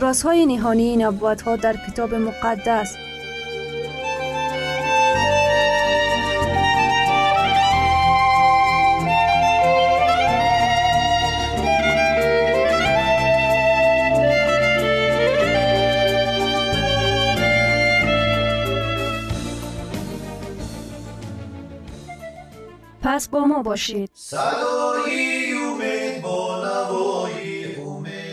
رازهای نهانی نبوت‌ها در کتاب مقدس. پس با ما باشید. صدای امید با نوای امید.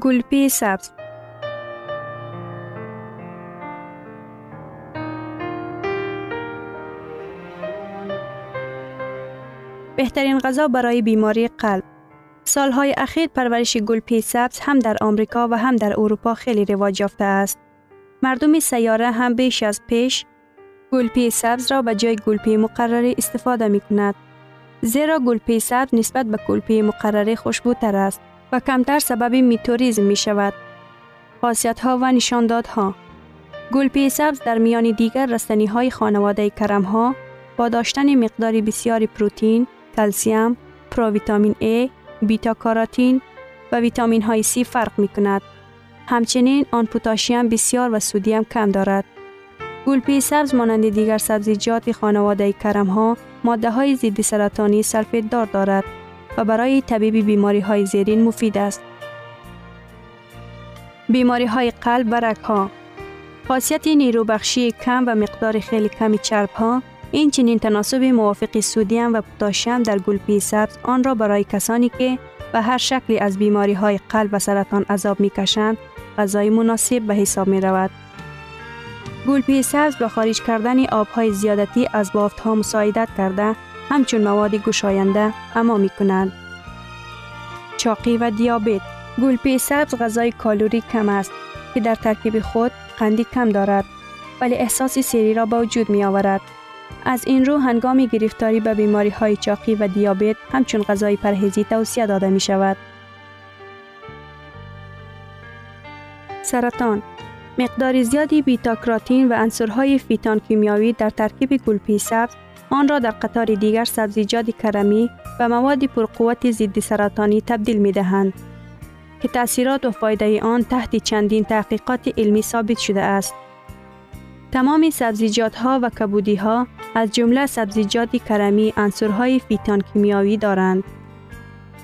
گلپی سبز، بهترین غذا برای بیماری قلب. سالهای اخیر پرورش گلپی سبز هم در آمریکا و هم در اروپا خیلی رواج یافته است. مردم سیاره هم بیش از پیش گلپی سبز را به جای گلپی مقرره استفاده می کند، زیرا گلپی سبز نسبت به گلپی مقرره خوشبوتر است و کمتر سبب میتوریزم می شود. خاصیت‌ها و نشاندادها. گلپی سبز در میان دیگر رستنی‌های خانواده کرم‌ها با داشتن مقداری بسیار پروتئین، کلسیم، پروویتامین A، بیتا کاروتین و ویتامین‌های C فرق می‌کند. همچنین آن پتاسیم بسیار و سدیم کم دارد. گلپی سبز مانند دیگر سبزیجات خانواده کرم‌ها ماده‌های ضد سرطانی سلفیت‌دار دارد و برای طبیب بیماری‌های زیرین مفید است. بیماری‌های قلب و رگ‌ها. خاصیت نیروبخشی کم و مقدار خیلی کمی چرب‌ها، این چنین تناسب موافق سدیم و پتاسیم در گلپی سبز آن را برای کسانی که به هر شکلی از بیماری‌های قلب و سرطان عذاب می‌کشند، غذای مناسب به حساب می‌رود. گلپی سبز با خارج کردن آب‌های زیادتی از بافت‌ها مساعدت کرده، همچون مواد گشاینده اما می کنند. قاچاقی و دیابت. گلپی سبز غذای کالری کم است که در ترکیب خود قندی کم دارد، ولی احساس سیری را با وجود می آورد. از این رو هنگام گرفتاری به بیماری های چاقی و دیابت همچون غذای پرهیزی توصیه داده می شود. سرطان. مقدار زیادی بیتاکراتین و عنصرهای فیتان کیمیایی در ترکیب گلپی سبز آن را در قطار دیگر سبزیجات کرمی و مواد پرقوت ضد سرطانی تبدیل می دهند که تأثیرات و فایده آن تحت چندین تحقیقات علمی ثابت شده است. تمام سبزیجات ها و کبودی ها از جمله سبزیجات کرمی عنصرهای فیتان کیمیایی دارند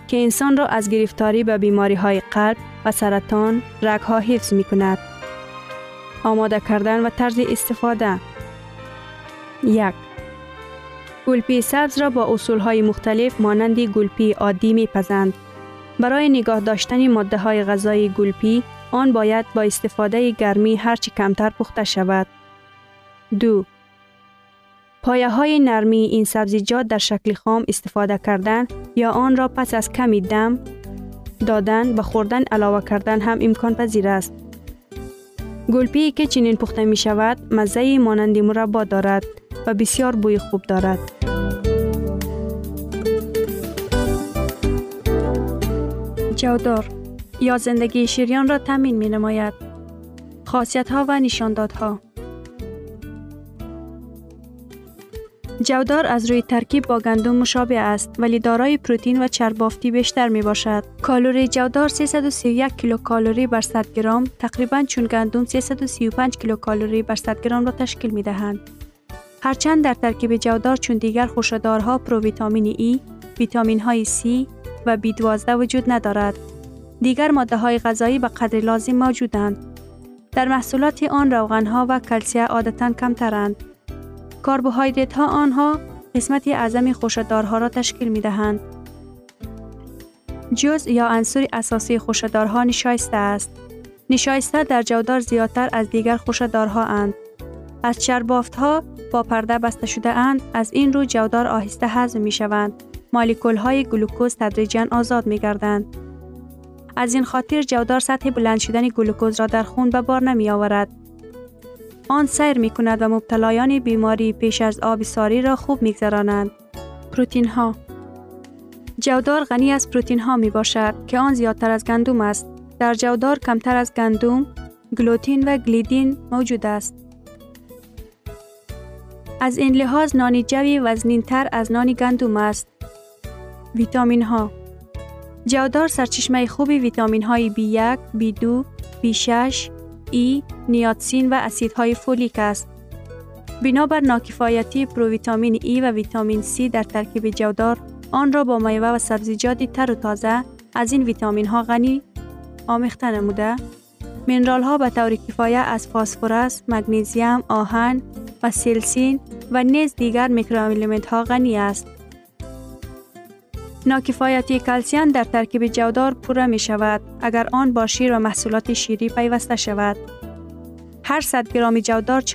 که انسان را از گرفتاری به بیماری های قلب و سرطان رگ ها حفظ می کند. آماده کردن و طرز استفاده. 1. گلپی سبز را با اصولهای مختلف مانند گلپی عادی می پزند. برای نگاه داشتن ماده های غذایی گلپی، آن باید با استفاده گرمی هرچی کمتر پخته شود. 2. پایه های نرمی این سبزیجات در شکل خام استفاده کردن یا آن را پس از کمی دم دادن و خوردن علاوه کردن هم امکان پذیر است. گلپی که چنین پخته می شود مزه مانند مربا دارد و بسیار بوی خوب دارد. جودار یا زندگی شیریان را تامین می نماید. خاصیت ها و نشاندادها. جودار از روی ترکیب با گندم مشابه است ولی دارای پروتئین و چربافتی بیشتر می باشد. کالری جودار 331 کیلوکالری بر 100 گرم تقریباً چون گندم 335 کیلوکالری بر 100 گرم را تشکیل می دهند. هرچند در ترکیب جودار چون دیگر خوشه‌دارها پروویتامین ای، ویتامین های C و B12 وجود ندارد، دیگر ماده های غذایی به قدر لازم موجودند. در محصولات آن روغن ها و کلسیم عادتاً کمترند. کربوهیدرات ها آنها قسمت اعظم خوشه‌دارها را تشکیل می دهند. جزء یا عنصر اساسی خوشه‌دارها نشایسته است. نشایسته در جودار زیادتر از دیگر خوشه‌دارها اند. از چربافت ها با پرده بسته شده اند، از این رو جودار آهسته هضم می شوند. مولکول های گلوکوز تدریجاً آزاد می گردند. از این خاطر جودار سطح بلند شدن گلوکوز را در خون به بار نمی آورد. آن سیر می کند و مبتلایان بیماری پیش از آب ساری را خوب می گذرانند. پروتین ها. جودار غنی از پروتین ها می باشد که آن زیادتر از گندم است. در جودار کمتر از گندم، گلوتین و گلیدین موجود است. از این لحاظ نان جوی وزنین تر از نان گندم است. ویتامین ها. جودار سرچشمه خوبی ویتامین های B1، B2، B6، E، نیاتسین و اسیدهای فولیک است. بنابر ناکفایتی پروویتامین E و ویتامین C در ترکیب جودار، آن را با میوه و سبزیجات تر و تازه از این ویتامین ها غنی آمیخته نموده، منرال ها به طور کفایه از فسفرس، مگنیزیم، آهن و سلسین و نیز دیگر میکروالمنت ها غنی است. ناکفایتی کلسیم در ترکیب جودار پوره می شود اگر آن با شیر و محصولات شیری پیوسته شود. هر 100 گرم جودار 4.1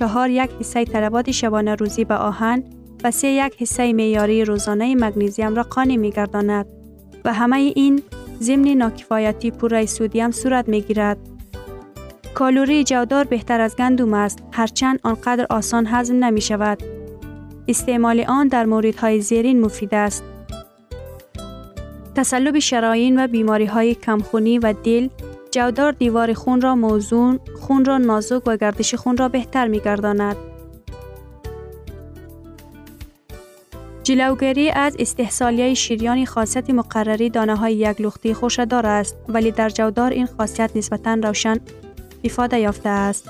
حصه تلفات شبانه روزی به آهن و 3.1 حصه معیاری روزانه مگنیزیم را قانع می گرداند و همه این ضمن ناکفایتی پوره سودیم صورت می گیرد. کالری جودار بهتر از گندم است، هرچند آنقدر آسان هضم نمی شود. استعمال آن در موردهای زیرین مفید است. تسلب شرايين و بیماری‌های کمخونی و دل. جودار دیوار خون را موزون، خون را نازک و گردش خون را بهتر می‌گرداند. جلوگیری از استحصالیه شیریان خاصیت مقرری دانه‌های یک لختی خوشه‌دار است، ولی در جودار این خاصیت نسبتاً روشن افاده یافته است.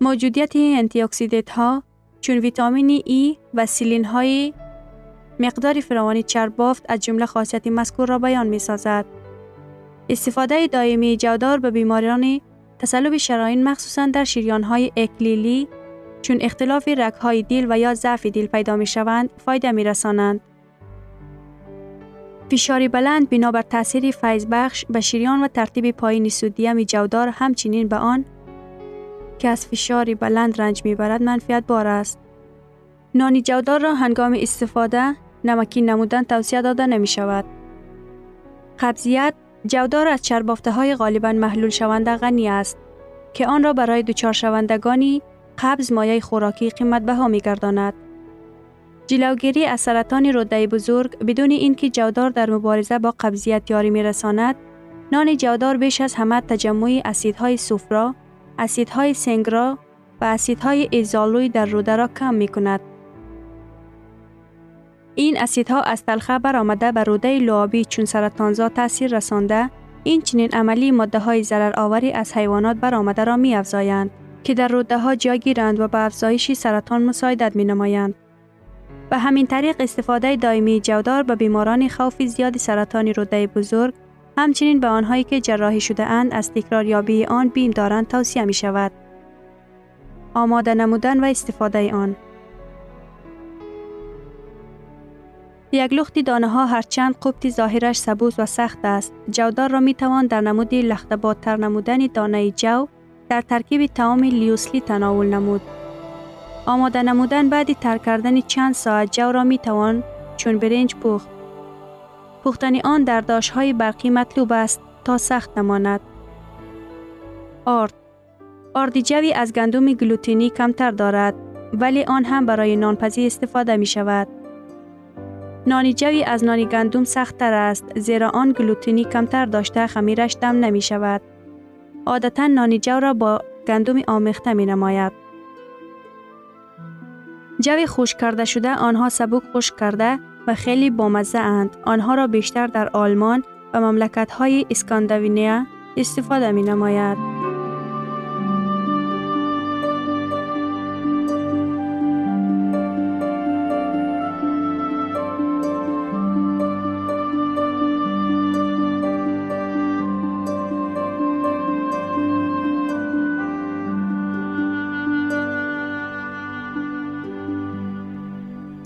موجودیت انتی‌اکسیدانت‌ها چون ویتامین ای و سلین‌های مقدار فراوان چربافت از جمله خاصیت مذکور را بیان می سازد. استفاده دائمی جودار به بیماران تسلب شرایین مخصوصاً در شریان‌های اکلیلی چون اختلاف رگ‌های دل و یا ضعف دل پیدا می شوند فایده می رسانند. فشار بلند بنابر تاثیر فیض بخش به شریان و ترتیب پایین سودیم جودار همچنین به آن که از فشار بلند رنج می برد منفعت بار است. نان جودار را هنگام استفاده نمکی نمودن توصیه داده نمی شود. قبضیت جودار از چربافته های غالباً محلول شونده غنی است که آن را برای دوچار شوندگانی قبض مایه خوراکی قیمت بها می‌گرداند. جلوگیری از سرطان روده بزرگ بدون اینکه جودار در مبارزه با قبضیت یاری می‌رساند، نان جودار بیش از همه تجمع اسیدهای سوفرا، اسیدهای سنگرا و اسیدهای ایزالوی در روده را کم می‌کند. این اسیدها از تلخه برآمده به روده لعابی چون سرطانزا تاثیر رسانده، این چنین عملی ماده‌های ضررآوری از حیوانات برآمده را می‌افزایند که در روده‌ها جا گیرند و به افزایش سرطان مساعدت می‌نمایند. به همین طریق استفاده دائمی جودار به بیماران خوف زیاد سرطان روده بزرگ، همچنین به آنهایی که جراحی شده اند از تکرار یابی آن بیم دارند توصیه می‌شود. آماده نمودن و استفاده آن. یک لختی دانه ها هرچند قبطی ظاهرش سبوز و سخت است، جودار را می توان در نمود لخته‌بادتر نمودن دانه جو در ترکیب طعام لیوسلی تناول نمود. آماده نمودن بعد ترک کردن چند ساعت جو را می توان چون برنج پخت. پختن آن در داش‌های برقی مطلوب است تا سخت نماند. آرد. آرد جوی از گندم گلوتینی کمتر دارد، ولی آن هم برای نانپزی استفاده می شود. نان جوی از نان گندم سخت‌تر است زیرا آن گلوتینی کمتر داشته خمیرش دم نمی شود. عادتاً نان جو را با گندم آمیخته می نماید. جوی خشک کرده شده آنها سبک خشک کرده و خیلی بامزه اند. آنها را بیشتر در آلمان و مملکت‌های اسکاندیناوی استفاده می نماید.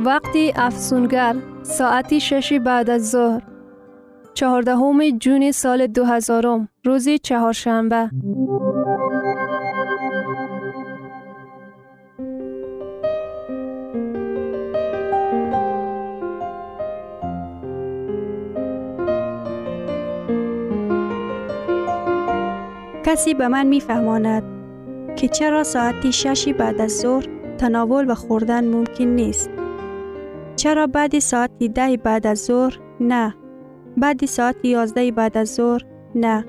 وقتی افسونگر، ساعتی 6 بعد از ظهر، 14 جون سال 2000، روزی چهارشنبه. کسی به من میفهماند که چرا ساعتی 6 بعد از ظهر تناول و خوردن ممکن نیست. چرا بعد ساعت 10 بعد از ظهر نه؟ بعد ساعت 11 بعد از ظهر نه؟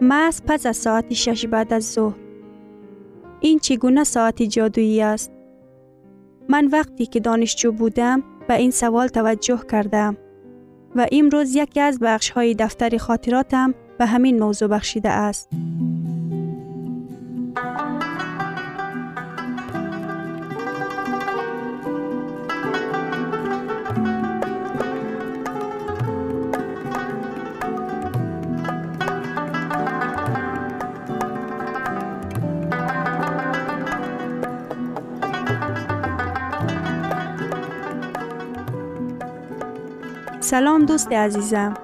محض پس از ساعت 6 بعد از ظهر. این چگونه ساعت جادویی است؟ من وقتی که دانشجو بودم به این سوال توجه کردم و امروز یکی از بخش‌های دفتر خاطراتم به همین موضوع بخشیده است. سلام دوست عزیزم.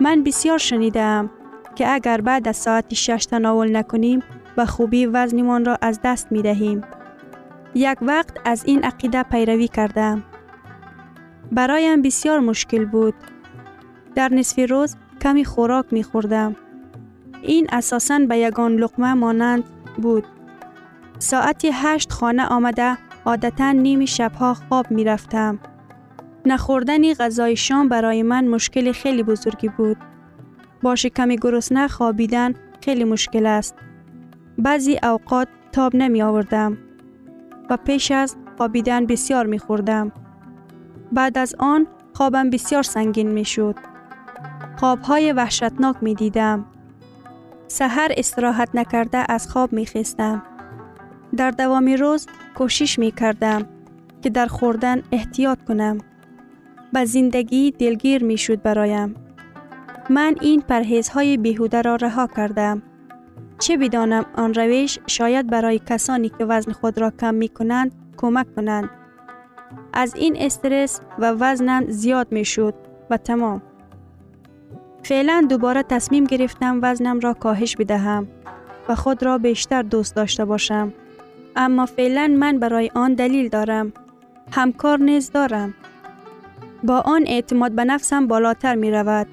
من بسیار شنیدم که اگر بعد از ساعت 6 تناول نکنیم به خوبی وزنمان را از دست می دهیم. یک وقت از این عقیده پیروی کردم. برایم بسیار مشکل بود. در نصف روز کمی خوراک می خوردم. این اساساً به یگان لقمه مانند بود. ساعت 8 خانه آمده عادتاً نیم شبها خواب می رفتم. نخوردن غذای شام برای من مشکل خیلی بزرگی بود. با شکم گرسنه خوابیدن خیلی مشکل است. بعضی اوقات تاب نمی آوردم و پیش از خوابیدن بسیار می خوردم. بعد از آن خوابم بسیار سنگین می شد. خوابهای وحشتناک می دیدم. سحر استراحت نکرده از خواب می خیستم. در دوام روز کوشش می کردم که در خوردن احتیاط کنم. به زندگی دلگیر می شد برایم. من این پرهیزهای بیهوده را رها کردم. چه بدانم آن روش شاید برای کسانی که وزن خود را کم می کنند کمک کنند. از این استرس و وزنم زیاد می شد و تمام. فعلا دوباره تصمیم گرفتم وزنم را کاهش بدهم و خود را بیشتر دوست داشته باشم. اما فعلا من برای آن دلیل دارم. همکار نیز دارم. با آن اعتماد به نفسم بالاتر می رود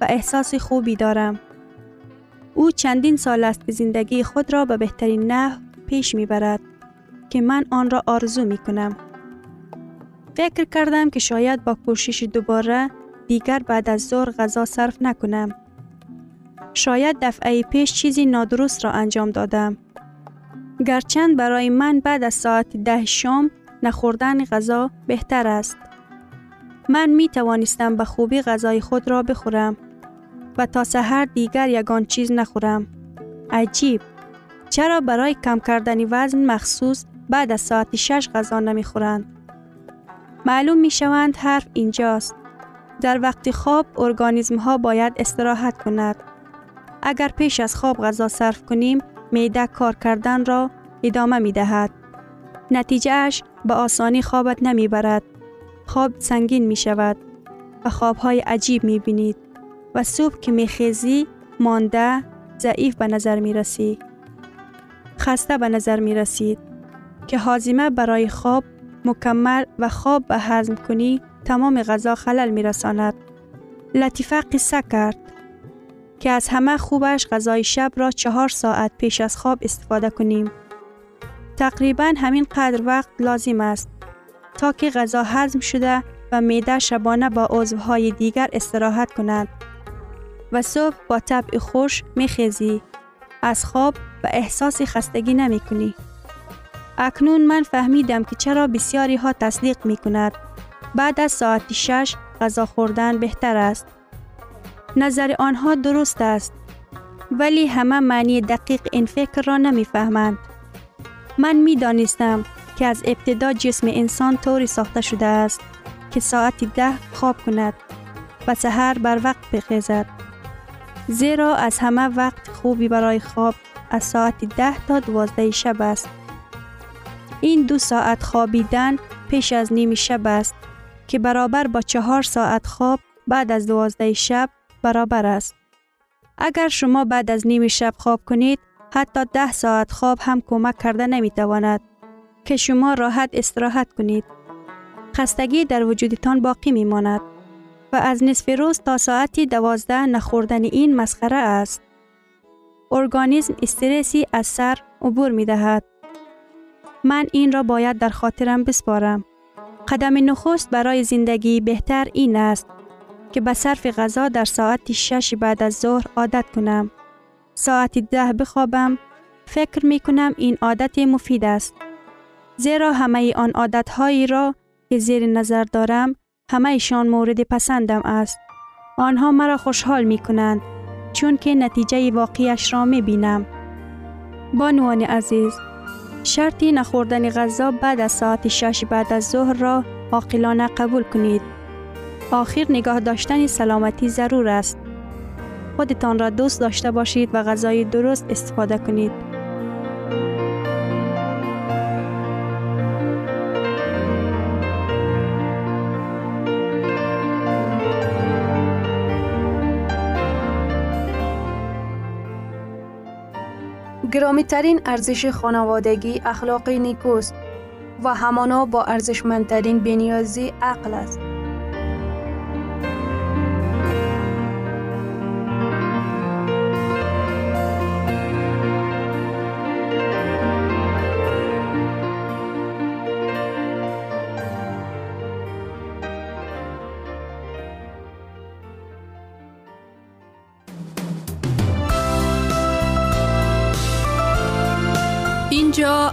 و احساس خوبی دارم. او چندین سال است که زندگی خود را به بهترین نحو پیش می برد که من آن را آرزو می کنم. فکر کردم که شاید با کوشش دوباره دیگر بعد از ظهر غذا صرف نکنم. شاید دفعه پیش چیزی نادرست را انجام دادم. گرچند برای من بعد از ساعت 10 شام نخوردن غذا بهتر است. من می توانستم به خوبی غذای خود را بخورم و تا سحر دیگر یگان چیز نخورم. عجیب! چرا برای کم کردن وزن مخصوص بعد از ساعت 6 غذا نمی خورند؟ معلوم می شوند حرف اینجاست. در وقت خواب ارگانیسم ها باید استراحت کند. اگر پیش از خواب غذا صرف کنیم معده کار کردن را ادامه می دهد. نتیجه اش به آسانی خوابت نمی برد. خواب سنگین می شود و خوابهای عجیب می بینید و صبح که می خیزی مانده ضعیف به نظر می رسی. خسته به نظر می رسید که هاضمه برای خواب مکمل و خواب به هضم کنی تمام غذا خلل می رساند. لطیفه قصه کرد که از همه خوبش غذای شب را 4 ساعت پیش از خواب استفاده کنیم. تقریبا همین قدر وقت لازم است تا که غذا هضم شده و معده شبانه با عضوهای دیگر استراحت کند و صبح با طبع خوش می خیزی. از خواب و احساس خستگی نمی کنی. اکنون من فهمیدم که چرا بسیاری ها تصدیق می کند بعد از ساعت 6 غذا خوردن بهتر است. نظر آنها درست است، ولی همه معنی دقیق این فکر را نمی فهمند. من می دانستم که از ابتدا جسم انسان طوری ساخته شده است که ساعت 10 خواب کند و سحر بر وقت بخیزد. زیرا از همه وقت خوبی برای خواب از ساعت 10 تا 12 شب است. این 2 ساعت خوابیدن پیش از نیم شب است که برابر با 4 ساعت خواب بعد از 12 شب برابر است. اگر شما بعد از نیم شب خواب کنید، حتی 10 ساعت خواب هم کمک کرده نمیتواند که شما راحت استراحت کنید. خستگی در وجودتان باقی میماند و از نصف روز تا ساعت 12 نخوردن این مسخره است. ارگانیسم استرسی از سر عبور میدهد. من این را باید در خاطرم بسپارم. قدم نخست برای زندگی بهتر این است که به صرف غذا در ساعت 6 بعد از ظهر عادت کنم. ساعت 10 بخوابم. فکر می کنم این عادت مفید است. زیرا همه آن عادتهایی را که زیر نظر دارم همه‌شان مورد پسندم است. آنها مرا خوشحال می کنند چون که نتیجه واقعیش را می بینم. بانوان عزیز، شرطی نخوردن غذا بعد از ساعت 6 بعد از ظهر را عاقلانه قبول کنید. آخر نگاه داشتن سلامتی ضرور است. خودتان را دوست داشته باشید و غذای درست استفاده کنید. گرامی‌ترین ارزش خانوادگی اخلاق نیکوست و همانا با ارزشمندترین بی‌نیازی عقل است. اینجا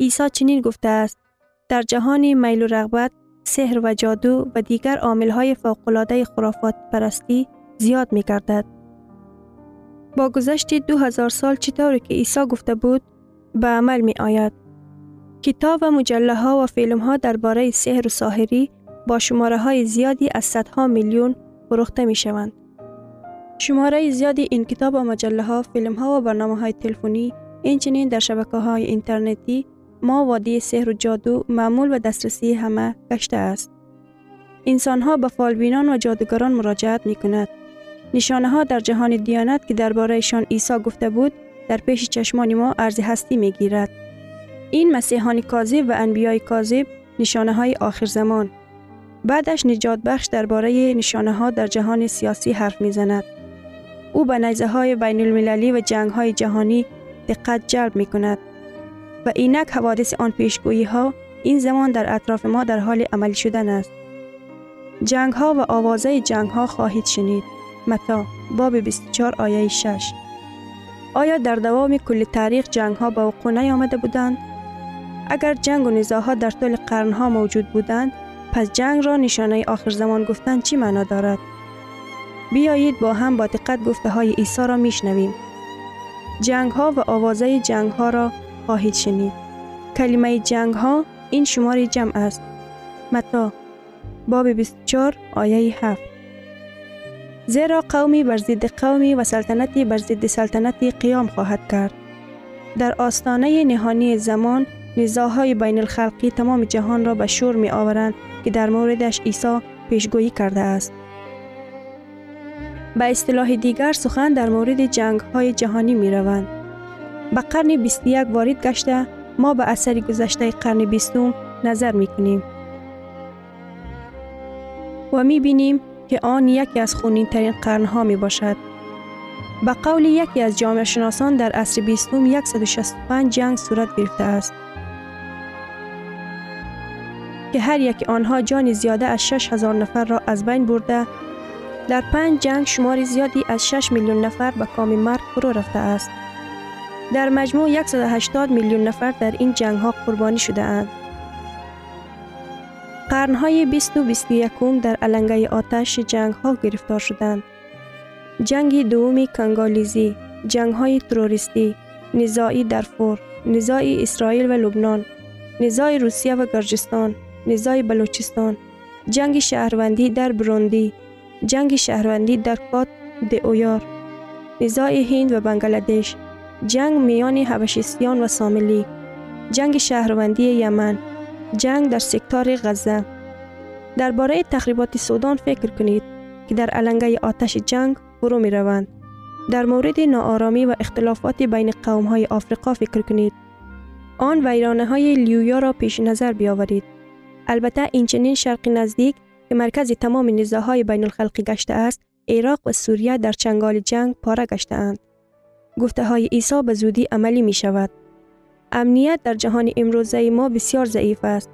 عیسی چنین گفته است: در جهان میل و رغبت، سحر و جادو و دیگر عامل‌های فوق‌العاده خرافات پرستی زیاد می‌گردد. با گذشت 2000 سال چطور که عیسی گفته بود به عمل می‌آید. کتاب و مجله‌ها و فیلم‌ها درباره سحر و ساحری با شماره‌های زیادی از صدها میلیون فروخته می‌شوند. شماره زیادی این کتاب و مجله‌ها، فیلم‌ها و برنامه‌های تلفنی، اینچنین در شبکه‌های اینترنتی ما وادی سحر و جادو معمول و دسترسی همه گشته است. انسان‌ها به فالبینان و جادوگران مراجعت می‌کنند. نشانه‌ها در جهان دیانت که درباره‌شان عیسی گفته بود در پیش چشمان ما عرض هستی می‌گیرد. این مسیحان کاذب و انبیای کاذب نشانه‌های آخر زمان. بعدش نجات بخش درباره نشانه‌ها در جهان سیاسی حرف می‌زند. او به نیزه‌های بین‌المللی و جنگ‌های جهانی دقت جلب می‌کند. و اینک حوادث آن پیشگویی ها این زمان در اطراف ما در حال عمل شدن است. جنگ ها و آوازه جنگ ها خواهید شنید. متی باب 24 آیه 6. آیا در دوام کل تاریخ جنگ ها به وقوع نیامده بودند؟ اگر جنگ و نزاع ها در طول قرن ها موجود بودند، پس جنگ را نشانه آخر زمان گفتن چی معنا دارد؟ بیایید با هم با دقت گفته های عیسی را میشنویم. جنگ ها و آوازه جنگ ها را خواهید شنید. کلمه جنگ ها این شماری جمع است. متی باب 24 آیه 7. زیرا قومی بر ضد قومی و سلطنتی بر ضد سلطنتی قیام خواهد کرد. در آستانه نهانی زمان نزاع‌های بین الخلقی تمام جهان را به شور می آورند که در موردش عیسی پیشگویی کرده است. به اصطلاح دیگر سخن در مورد جنگ های جهانی می روند. به قرن 21 وارد گشته، ما به اثر گذشته قرن 20 نظر می کنیم و می بینیم که آن یکی از خونین ترین قرنها می باشد. به قول یکی از جامعه شناسان در عصر 20 165 جنگ صورت گرفته است که هر یک آنها جان زیاده از 6000 نفر را از بین برده. در 5 جنگ شمار زیادی از 6 میلیون نفر به کام مرگ فرو رفته است. در مجموع 180 میلیون نفر در این جنگ‌ها قربانی شده اند. قرن‌های 20 و 21 در علنگه آتش جنگ‌ها گرفتار شدند. جنگ دوم کنگالیزی، جنگ‌های تروریستی، نزاعی درفور، نزاع اسرائیل و لبنان، نزاع روسیه و گرجستان، نزاع بلوچستان، جنگ شهروندی در بروندی، جنگ شهروندی در کات دیویار، نزاع هند و بنگلادش، جنگ میان حبشیستیان و ساملی، جنگ شهروندی یمن، جنگ در سکتار غزه. درباره تخریبات سودان فکر کنید که در علنگه آتش جنگ فرو می روند. در مورد ناآرامی و اختلافات بین قوم های آفریقا فکر کنید. آن ویرانه های لیویا را پیش نظر بیاورید. البته این چنین شرق نزدیک که مرکز تمام نزاع های بین الخلقی گشته است، عراق و سوریه در چنگال جنگ پاره گشته اند. گفته های عیسی به زودی عملی می شود. امنیت در جهان امروزه ما بسیار ضعیف است.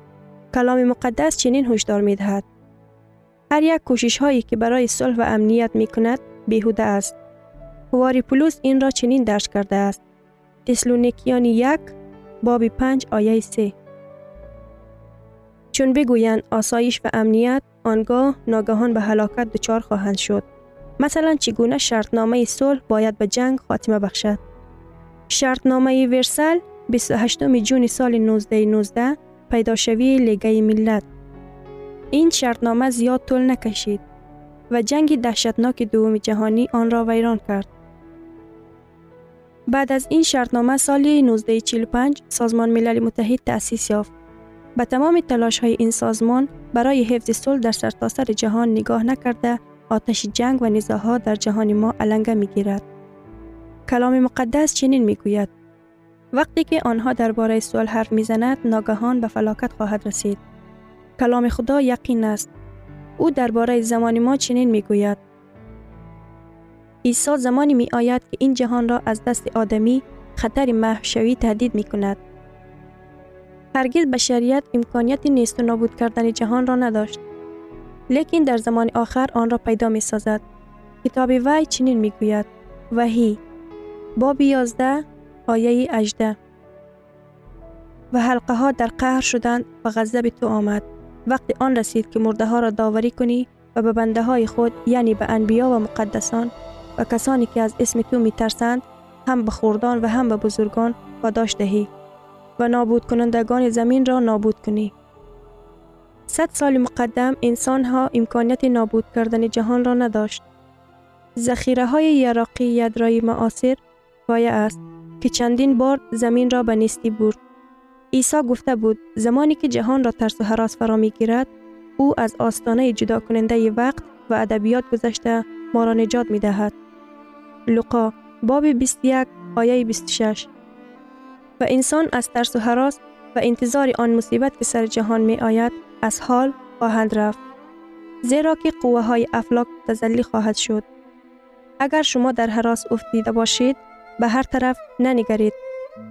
کلام مقدس چنین هشدار می دهد. هر یک کوشش هایی که برای صلح و امنیت می کند بیهوده است. حواری پولس این را چنین درج کرده است. تسلونیکیان 1 باب 5 آیه 3. چون بگویند آسایش و امنیت، آنگاه ناگهان به هلاکت دچار خواهند شد. مثلا چگونه شرطنامه صلح باید به جنگ خاتمه بخشد. شرطنامه ورسال 28 جون سال 1919 پیداشوی لیگه ملت. این شرطنامه زیاد طول نکشید و جنگ دهشتناک دوم جهانی آن را ویران کرد. بعد از این شرطنامه سال 1945 سازمان ملل متحد تأسیس یافت. با تمام تلاش‌های این سازمان برای حفظ صلح در سرتاسر جهان نگاه نکرده آتش جنگ و نزاع‌ها در جهان ما علنگه می‌گیرد. کلام مقدس چنین می‌گوید: وقتی که آنها درباره صلح حرف می‌زنند ناگهان به فلاکت خواهد رسید. کلام خدا یقین است. او درباره زمان ما چنین می‌گوید: عیسی زمانی می آید که این جهان را از دست آدمی خطر محشوی تهدید می کند. هرگز بشریت امکانیت نیست و نابود کردن جهان را نداشت. لیکن در زمان آخر آن را پیدا می سازد. کتاب وحی چنین می گوید: وحی باب 11 آیه 18. و حلقه ها در قهر شدند و غضب تو آمد. وقت آن رسید که مرده ها را داوری کنی و به بنده های خود، یعنی به انبیا و مقدسان و کسانی که از اسم تو می ترسند، هم به خردان و هم به بزرگان پاداش دهی و نابود کنندگان زمین را نابود کنی. 100 سال مقدم انسان ها امکانیت نابود کردن جهان را نداشت. ذخیره های یراقی یدرای معاصر وایه است که چندین بار زمین را به نیستی برد. عیسی گفته بود زمانی که جهان را ترس و هراس فرا می گیرد، او از آستانه جدا کننده وقت و ادبیات گذشته ما را نجات می دهد. لوقا باب 21 آیه 26. و انسان از ترس و هراس و انتظار آن مصیبت که سر جهان می آید از حال خواهند رفت، زیرا که قوه های افلاک تزلی خواهد شد. اگر شما در هراس افتیده باشید، به هر طرف ننگرید،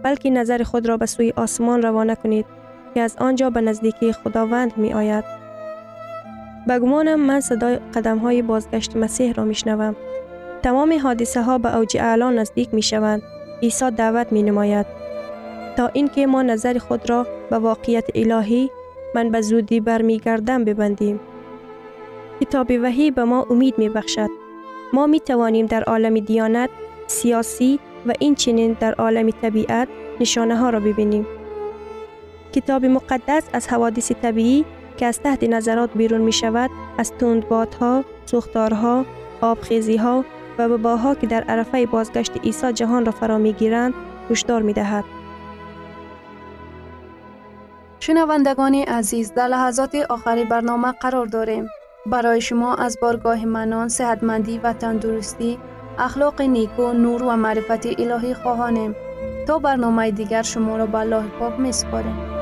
بلکه نظر خود را به سوی آسمان روانه کنید که از آنجا به نزدیکی خداوند می آید. بگمانم من صدای قدم های بازگشت مسیح را می شنوم. تمام حادثه ها به اوج اعلا نزدیک می شوند. عیسی دعوت می نماید تا اینکه ما نظر خود را به واقعیت الهی من به زودی برمیگردم ببندیم. کتاب وحی به ما امید می بخشد. ما می توانیم در عالم دیانت، سیاسی و این چنین در عالم طبیعت نشانه ها را ببینیم. کتاب مقدس از حوادث طبیعی که از تحت نظرات بیرون می شود، از تندبادها، سوختارها، آبخیزیها و وباها که در عرفه بازگشت عیسی جهان را فرا می گیرند، هشدار می دهد. شنوندگان عزیز، در لحظات آخری برنامه قرار داریم. برای شما از بارگاه منان، صحتمندی و تندرستی، اخلاق نیکو، نور و معرفت الهی خواهانیم. تا برنامه دیگر شما را به الله پاک می سپاریم.